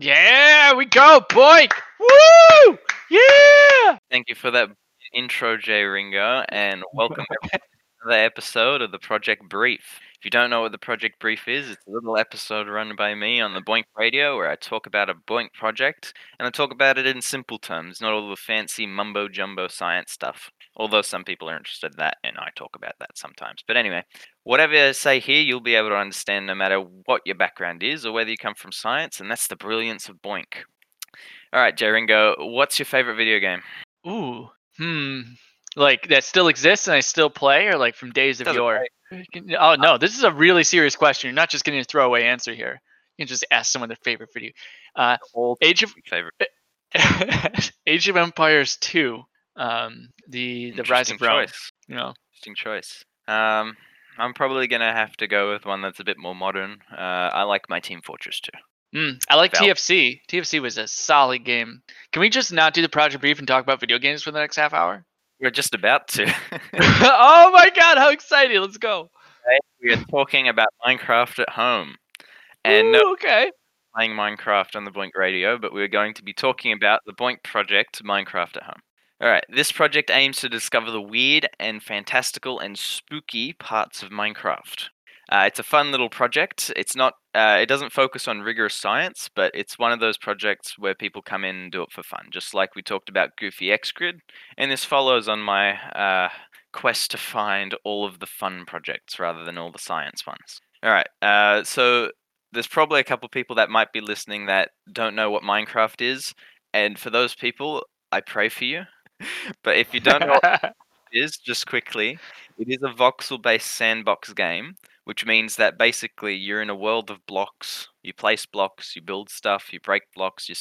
Yeah, we go, BOINC! Woo! Yeah! Thank you for that intro, J Ringo, and welcome everyone to another episode of the Project Brief. If you don't know what the Project Brief is, it's a little episode run by me on the BOINC Radio where I talk about a BOINC project, and I talk about it in simple terms, not all the fancy mumbo-jumbo science stuff. Although some people are interested in that, and I talk about that sometimes. But anyway, whatever I say here, you'll be able to understand no matter what your background is or whether you come from science, and that's the brilliance of BOINC. All right, J Ringo, what's your favorite video game? Ooh, like that still exists and I still play, or like from days of yore? Oh, no, this is a really serious question. You're not just getting a throwaway answer here. You can just ask someone their favorite video. Age of Empires 2. The Rise of Rome. You know. Interesting choice. I'm probably gonna have to go with one that's a bit more modern. I like my Team Fortress 2. I like TFC. TFC was a solid game. Can we just not do the Project Brief and talk about video games for the next half hour? We're just about to. Oh my god, how exciting! Let's go. Today we are talking about Minecraft at Home. And ooh, okay. Playing Minecraft on the BOINC Radio, but we're going to be talking about the BOINC project Minecraft at Home. All right, this project aims to discover the weird and fantastical and spooky parts of Minecraft. It's a fun little project. It's not. It doesn't focus on rigorous science, but it's one of those projects where people come in and do it for fun, just like we talked about Goofy X-Grid. And this follows on my quest to find all of the fun projects rather than all the science ones. All right, so there's probably a couple people that might be listening that don't know what Minecraft is. And for those people, I pray for you. But if you don't know what it is, just quickly, it is a voxel-based sandbox game, which means that basically you're in a world of blocks. You place blocks, you build stuff, you break blocks, you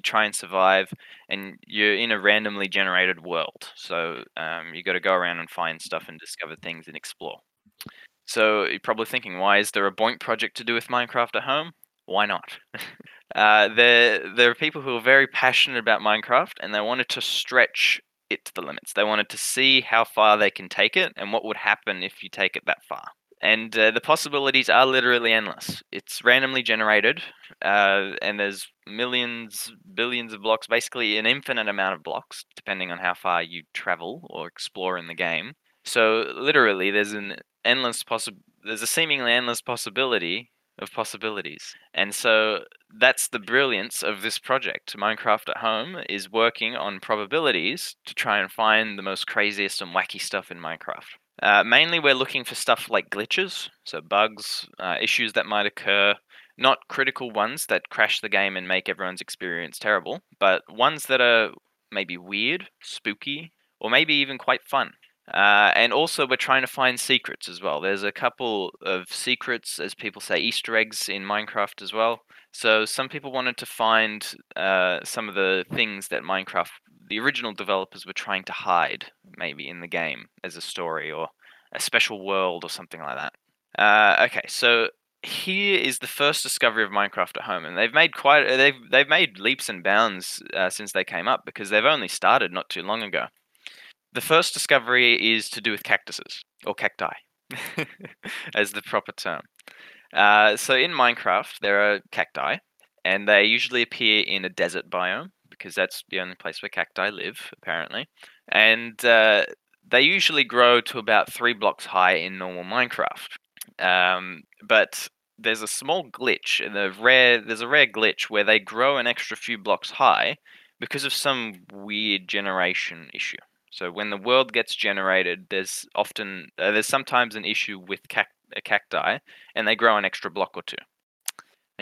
try and survive, and you're in a randomly generated world. So you got to go around and find stuff and discover things and explore. So you're probably thinking, why is there a BOINC project to do with Minecraft at Home? Why not? There are people who are very passionate about Minecraft, and they wanted to stretch it to the limits. They wanted to see how far they can take it and what would happen if you take it that far. And the possibilities are literally endless. It's randomly generated, and there's millions, billions of blocks, basically an infinite amount of blocks, depending on how far you travel or explore in the game. So literally, there's an endless there's a seemingly endless possibility of possibilities. And so that's the brilliance of this project. Minecraft at Home is working on probabilities to try and find the most craziest and wacky stuff in Minecraft. Mainly we're looking for stuff like glitches, so bugs, issues that might occur, not critical ones that crash the game and make everyone's experience terrible, but ones that are maybe weird, spooky, or maybe even quite fun. And also we're trying to find secrets as well. There's a couple of secrets, as people say, Easter eggs in Minecraft as well. So some people wanted to find some of the things that Minecraft, the original developers, were trying to hide maybe in the game as a story or a special world or something like that. Okay, so here is the first discovery of Minecraft at Home, and they've made leaps and bounds since they came up, because they've only started not too long ago. The first discovery is to do with cactuses, or cacti, as the proper term. So in Minecraft, there are cacti, and they usually appear in a desert biome, because that's the only place where cacti live, apparently. And they usually grow to about 3 blocks high in normal Minecraft. But there's a small glitch, and there's a rare glitch where they grow an extra few blocks high because of some weird generation issue. So when the world gets generated, there's sometimes an issue with cacti, and they grow an extra block or two.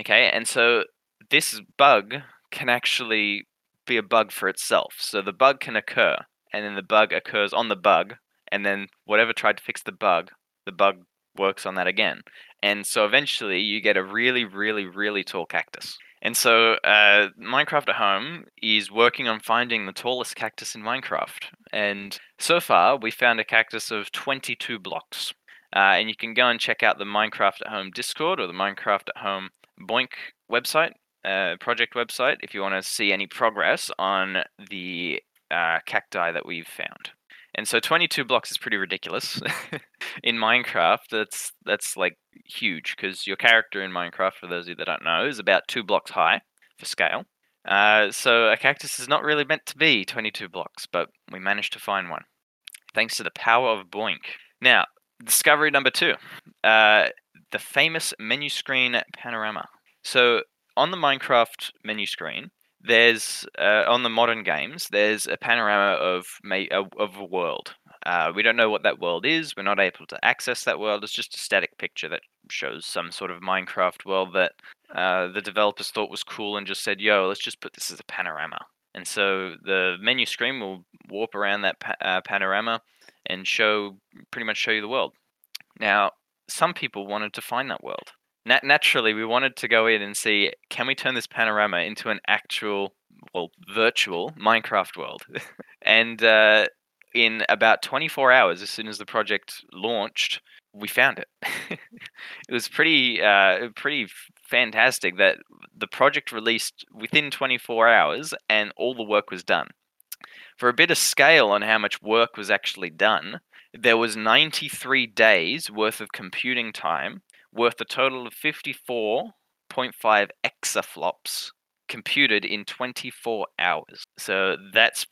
Okay, and so this bug can actually be a bug for itself. So the bug can occur, and then the bug occurs on the bug, and then whatever tried to fix the bug works on that again. And so eventually you get a really, really, really tall cactus. And so Minecraft at Home is working on finding the tallest cactus in Minecraft. And so far, we found a cactus of 22 blocks. And you can go and check out the Minecraft at Home Discord or the Minecraft at Home BOINC website, project website, if you want to see any progress on the cacti that we've found. And so 22 blocks is pretty ridiculous. In Minecraft, that's like huge, because your character in Minecraft, for those of you that don't know, is about 2 blocks high. for scale. So a cactus is not really meant to be 22 blocks, but we managed to find one, thanks to the power of BOINC. Now, discovery number 2, the famous menu screen panorama. So on the Minecraft menu screen, there's on the modern games, there's a panorama of a world. We don't know what that world is. We're not able to access that world. It's just a static picture that shows some sort of Minecraft world that the developers thought was cool and just said, yo, let's just put this as a panorama. And so the menu screen will warp around that panorama and pretty much show you the world. Now, some people wanted to find that world. Naturally, we wanted to go in and see, can we turn this panorama into an actual, well, virtual Minecraft world? And in about 24 hours, as soon as the project launched, we found it. It was pretty fantastic that the project released within 24 hours and all the work was done. For a bit of scale on how much work was actually done, there was 93 days worth of computing time, worth a total of 54.5 exaflops computed in 24 hours. So that's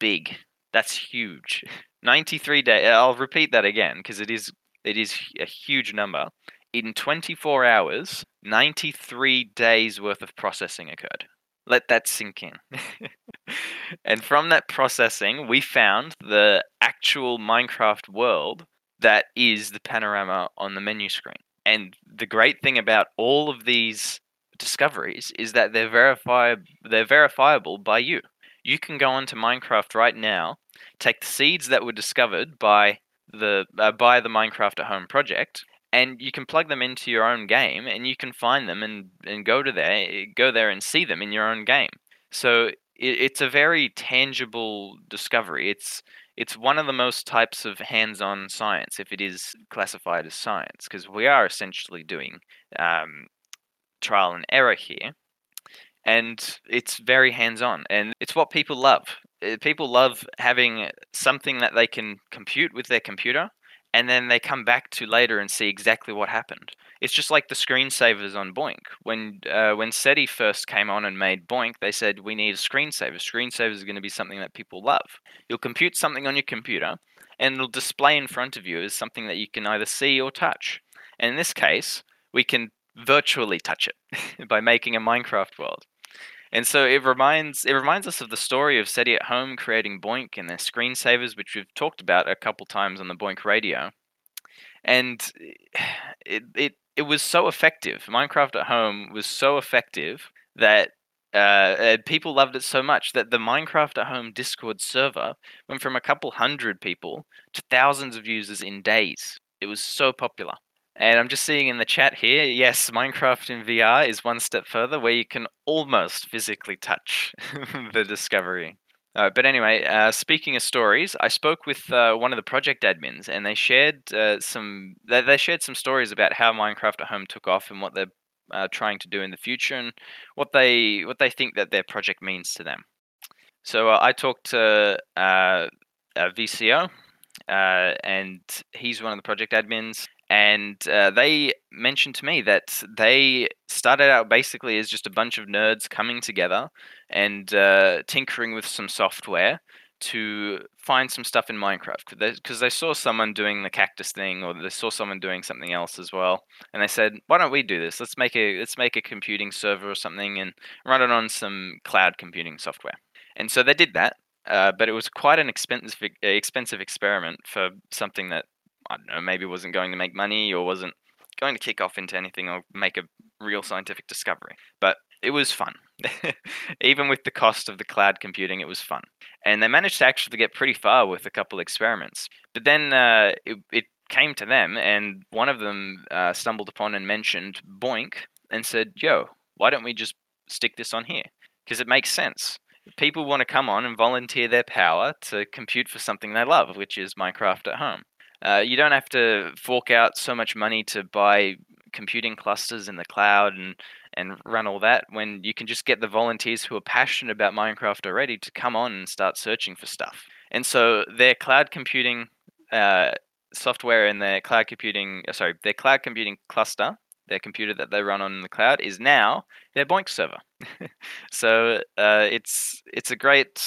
big. That's huge. 93 days. I'll repeat that again because it is a huge number. In 24 hours, 93 days worth of processing occurred. Let that sink in. And from that processing, we found the actual Minecraft world that is the panorama on the menu screen. And the great thing about all of these discoveries is that they're verifiable by you. You can go onto Minecraft right now, take the seeds that were discovered by the Minecraft at Home project, and you can plug them into your own game, and you can find them and go there and see them in your own game. So it's a very tangible discovery. It's one of the most types of hands-on science, if it is classified as science, because we are essentially doing trial and error here. And it's very hands-on, and it's what people love. People love having something that they can compute with their computer, and then they come back to later and see exactly what happened. It's just like the screensavers on BOINC. When SETI first came on and made BOINC, they said, we need a screensaver. Screensavers are going to be something that people love. You'll compute something on your computer, and it'll display in front of you as something that you can either see or touch. And in this case, we can virtually touch it by making a Minecraft world. And so it reminds us of the story of SETI at Home creating BOINC and their screensavers, which we've talked about a couple times on the BOINC Radio. And it was so effective. Minecraft at Home was so effective that people loved it so much that the Minecraft at Home Discord server went from a couple hundred people to thousands of users in days. It was so popular. And I'm just seeing in the chat here, yes, Minecraft in VR is one step further, where you can almost physically touch the discovery. But anyway, speaking of stories, I spoke with one of the project admins, and they shared some stories about how Minecraft at Home took off and what they're trying to do in the future, and what they think that their project means to them. So I talked to VCO, and he's one of the project admins. And they mentioned to me that they started out basically as just a bunch of nerds coming together and tinkering with some software to find some stuff in Minecraft. Because they saw someone doing the cactus thing, or they saw someone doing something else as well. And they said, why don't we do this? Let's make a computing server or something and run it on some cloud computing software. And so they did that. But it was quite an expensive experiment for something that, I don't know, maybe wasn't going to make money or wasn't going to kick off into anything or make a real scientific discovery. But it was fun. Even with the cost of the cloud computing, it was fun. And they managed to actually get pretty far with a couple experiments. But then it came to them, and one of them stumbled upon and mentioned BOINC and said, yo, why don't we just stick this on here? Because it makes sense. People want to come on and volunteer their power to compute for something they love, which is Minecraft at Home. You don't have to fork out so much money to buy computing clusters in the cloud and run all that, when you can just get the volunteers who are passionate about Minecraft already to come on and start searching for stuff. And so their cloud computing software and their cloud computing cluster their computer that they run on the cloud is now their BOINC server. So it's a great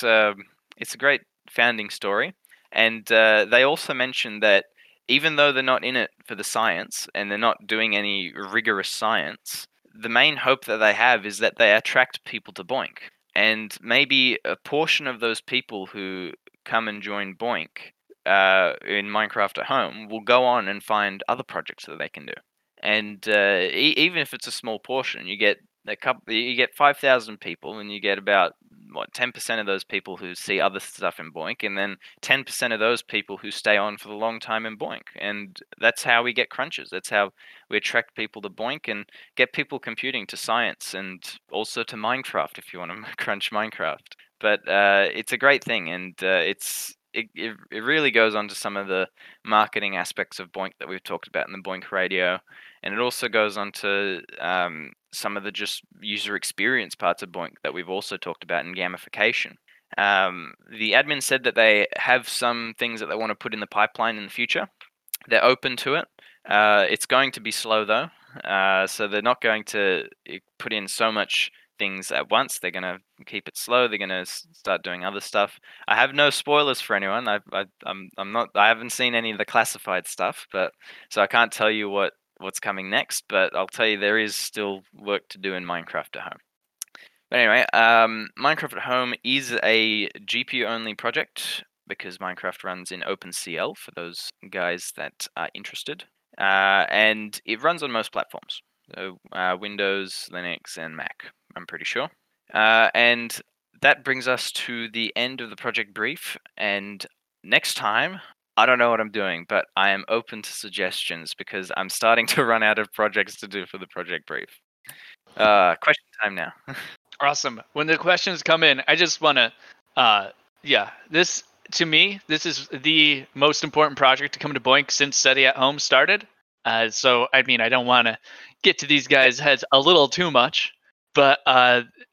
founding story, and they also mentioned that even though they're not in it for the science and they're not doing any rigorous science, the main hope that they have is that they attract people to BOINC, and maybe a portion of those people who come and join BOINC in Minecraft at Home will go on and find other projects that they can do. And even if it's a small portion, you get 5,000 people, and you get about 10% of those people who see other stuff in BOINC, and then 10% of those people who stay on for the long time in BOINC. And that's how we get crunches. That's how we attract people to BOINC and get people computing to science and also to Minecraft if you want to crunch Minecraft. But it's a great thing, and it really goes on to some of the marketing aspects of BOINC that we've talked about in the BOINC Radio, and it also goes on to some of the just user experience parts of BOINC that we've also talked about in gamification. The admin said that they have some things that they want to put in the pipeline in the future. They're open to it. It's going to be slow though, so they're not going to put in so much things at once. They're going to keep it slow. They're going to start doing other stuff. I have no spoilers for anyone. I haven't seen any of the classified stuff, but so I can't tell you what's coming next. But I'll tell you there is still work to do in Minecraft at Home. But anyway, Minecraft at Home is a GPU-only project because Minecraft runs in OpenCL for those guys that are interested, and it runs on most platforms. So Windows, Linux, and Mac, I'm pretty sure. And that brings us to the end of the project brief. And next time, I don't know what I'm doing, but I am open to suggestions because I'm starting to run out of projects to do for the project brief. Question time now. Awesome. When the questions come in, I just want to, this, to me, this is the most important project to come to BOINC since SETI at Home started. So, I mean, I don't want to get to these guys' heads a little too much, but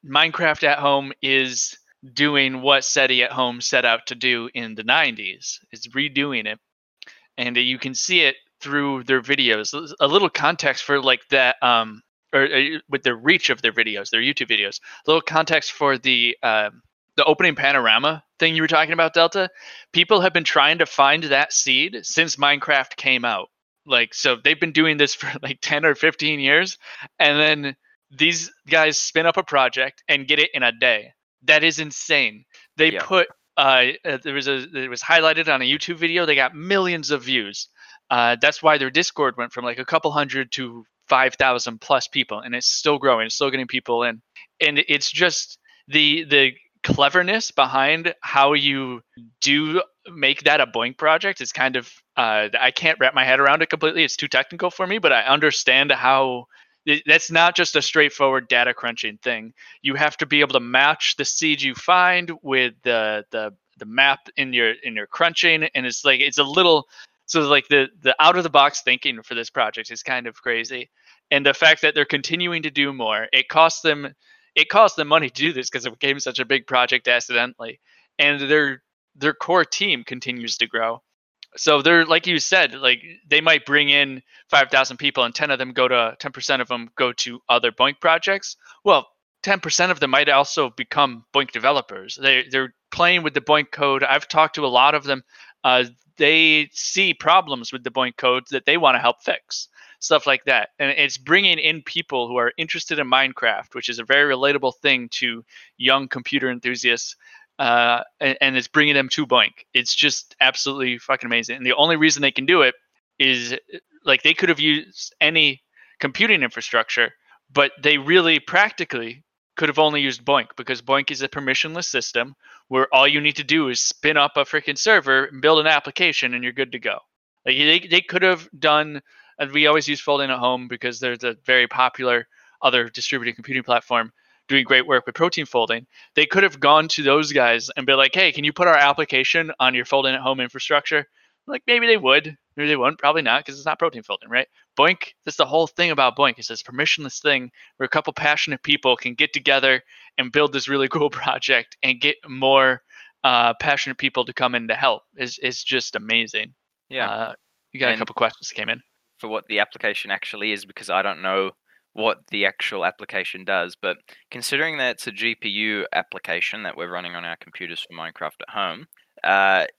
Minecraft at Home is doing what SETI at Home set out to do in the 90s. It's redoing it, and you can see it through their videos. A little context for like that, or with the reach of their videos, their YouTube videos. A little context for the opening panorama thing you were talking about, Delta. People have been trying to find that seed since Minecraft came out. Like, so they've been doing this for like 10 or 15 years, and then these guys spin up a project and get it in a day. That is insane. They put it was highlighted on a YouTube video. They got millions of views. That's why their Discord went from like a couple hundred to 5,000 plus people, and it's still growing. It's still getting people in, and it's just the cleverness behind how you do make that a BOINC project. It's kind of I can't wrap my head around it completely. It's too technical for me, but I understand how that's not just a straightforward data crunching thing. You have to be able to match the seed you find with the map in your crunching, and the out of the box thinking for this project is kind of crazy, and the fact that they're continuing to do more. It costs them money to do this because it became such a big project accidentally, and their core team continues to grow. So they're, like you said, like they might bring in 5,000 people and 10% of them go to other BOINC projects. Well, 10% of them might also become BOINC developers. They're playing with the BOINC code. I've talked to a lot of them. They see problems with the BOINC code that they want to help fix, stuff like that. And it's bringing in people who are interested in Minecraft, which is a very relatable thing to young computer enthusiasts. And it's bringing them to BOINC. It's just absolutely fucking amazing. And the only reason they can do it is like they could have used any computing infrastructure, but they really practically could have only used BOINC because BOINC is a permissionless system where all you need to do is spin up a freaking server and build an application and you're good to go. Like they could have done, and we always use Folding at Home because they're the very popular other distributed computing platform doing great work with protein folding. They could have gone to those guys and be like, hey, can you put our application on your Folding at Home infrastructure? Like maybe they would, maybe they wouldn't, probably not, because it's not protein folding, right? BOINC, that's the whole thing about BOINC. It's this permissionless thing where a couple passionate people can get together and build this really cool project and get more passionate people to come in to help. It's just amazing. Yeah. You got a couple questions that came in. for what the application actually is, because I don't know what the actual application does. But considering that it's a GPU application that we're running on our computers for Minecraft at Home,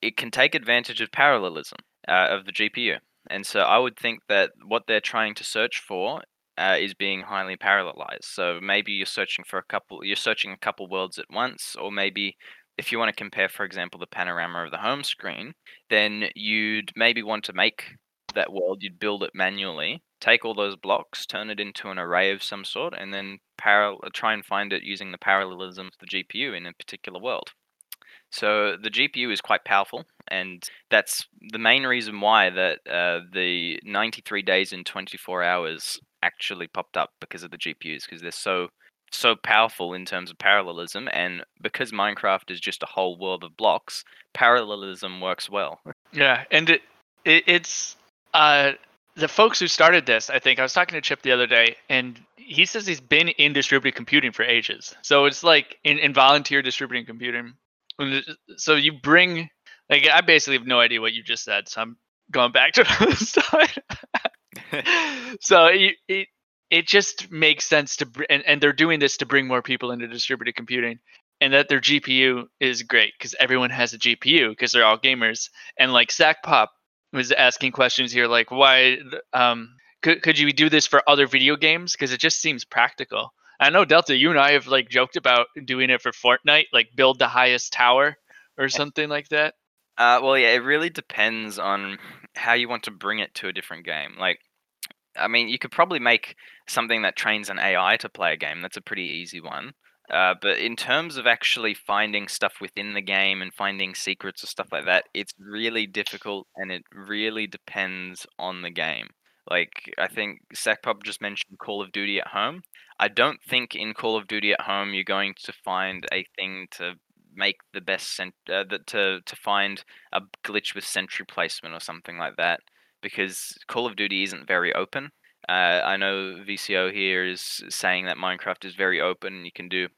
it can take advantage of parallelism of the GPU. And so I would think that what they're trying to search for is being highly parallelized. So maybe you're searching a couple worlds at once, or maybe if you want to compare, for example, the panorama of the home screen, then you'd maybe want to make that world, you'd build it manually, take all those blocks, turn it into an array of some sort, and then try and find it using the parallelism of the GPU in a particular world. So the GPU is quite powerful, and that's the main reason why that the 93 days in 24 hours actually popped up, because of the GPUs, because they're so powerful in terms of parallelism. And because Minecraft is just a whole world of blocks, parallelism works well. Yeah, and it's... the folks who started this, I think, I was talking to Chip the other day, and he says he's been in distributed computing for ages. So it's like in volunteer distributed computing. So you bring, like, I basically have no idea what you just said, so I'm going back to the start. So it just makes sense to, and they're doing this to bring more people into distributed computing, and that their GPU is great because everyone has a GPU because they're all gamers. And like SackPop was asking questions here, like, why could you do this for other video games? Because it just seems practical. I know, Delta, you and I have like joked about doing it for Fortnite, like build the highest tower or something like that. Well, yeah, it really depends on how you want to bring it to a different game. Like, I mean, you could probably make something that trains an AI to play a game. That's a pretty easy one. But in terms of actually finding stuff within the game and finding secrets or stuff like that, it's really difficult, and it really depends on the game. Like, I think SackPop just mentioned Call of Duty at Home. I don't think in Call of Duty at Home you're going to find a thing to make the best to find a glitch with sentry placement or something like that, because Call of Duty isn't very open. I know VCO here is saying that Minecraft is very open and you can do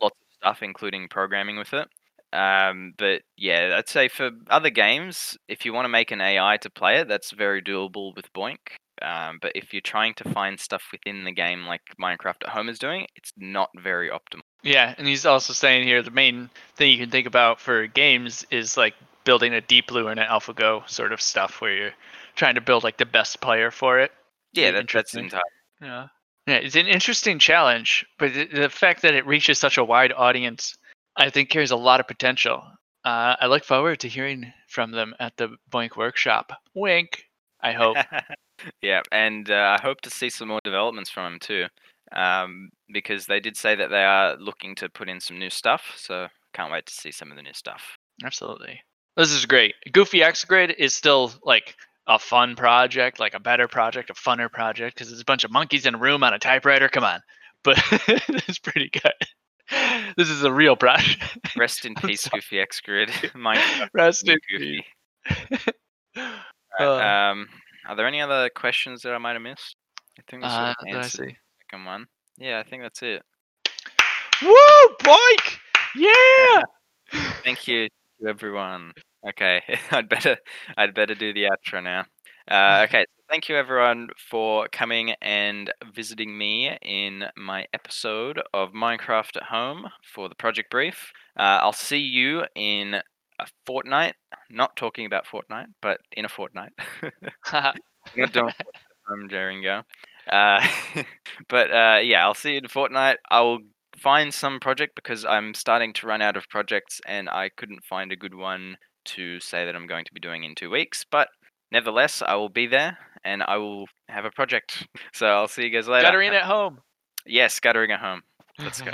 lots of stuff, including programming with it. But yeah, I'd say for other games, if you want to make an AI to play it, that's very doable with BOINC. But if you're trying to find stuff within the game like Minecraft at Home is doing, it's not very optimal. Yeah, and he's also saying here the main thing you can think about for games is like building a Deep Blue and an AlphaGo sort of stuff where you're trying to build like the best player for it. Yeah, that's entirely. Yeah. Yeah, it's an interesting challenge, but the fact that it reaches such a wide audience, I think, carries a lot of potential. I look forward to hearing from them at the BOINC Workshop. Wink, I hope. Yeah, and I hope to see some more developments from them too, because they did say that they are looking to put in some new stuff, so can't wait to see some of the new stuff. Absolutely. This is great. Goofy X-Grid is still like a fun project, like a better project, a funner project, because it's a bunch of monkeys in a room on a typewriter. Come on. But it's pretty good. This is a real project. Rest in peace, Goofy X-Grid. Rest in Goofy. Right, are there any other questions that I might have missed? I think we sort of answered the second one. Yeah, I think that's it. Woo! BOINC! Yeah! Thank you to everyone. Okay, I'd better do the outro now. Okay, so thank you everyone for coming and visiting me in my episode of Minecraft at Home for the Project Brief. I'll see you in a fortnight. Not talking about Fortnite, but in a fortnight. Not doing from J Ringo. But yeah, I'll see you in a fortnight. I will find some project because I'm starting to run out of projects, and I couldn't find a good one to say that I'm going to be doing in 2 weeks, but nevertheless, I will be there and I will have a project. So I'll see you guys later. Guttering at home. Yes, guttering at home. Let's go.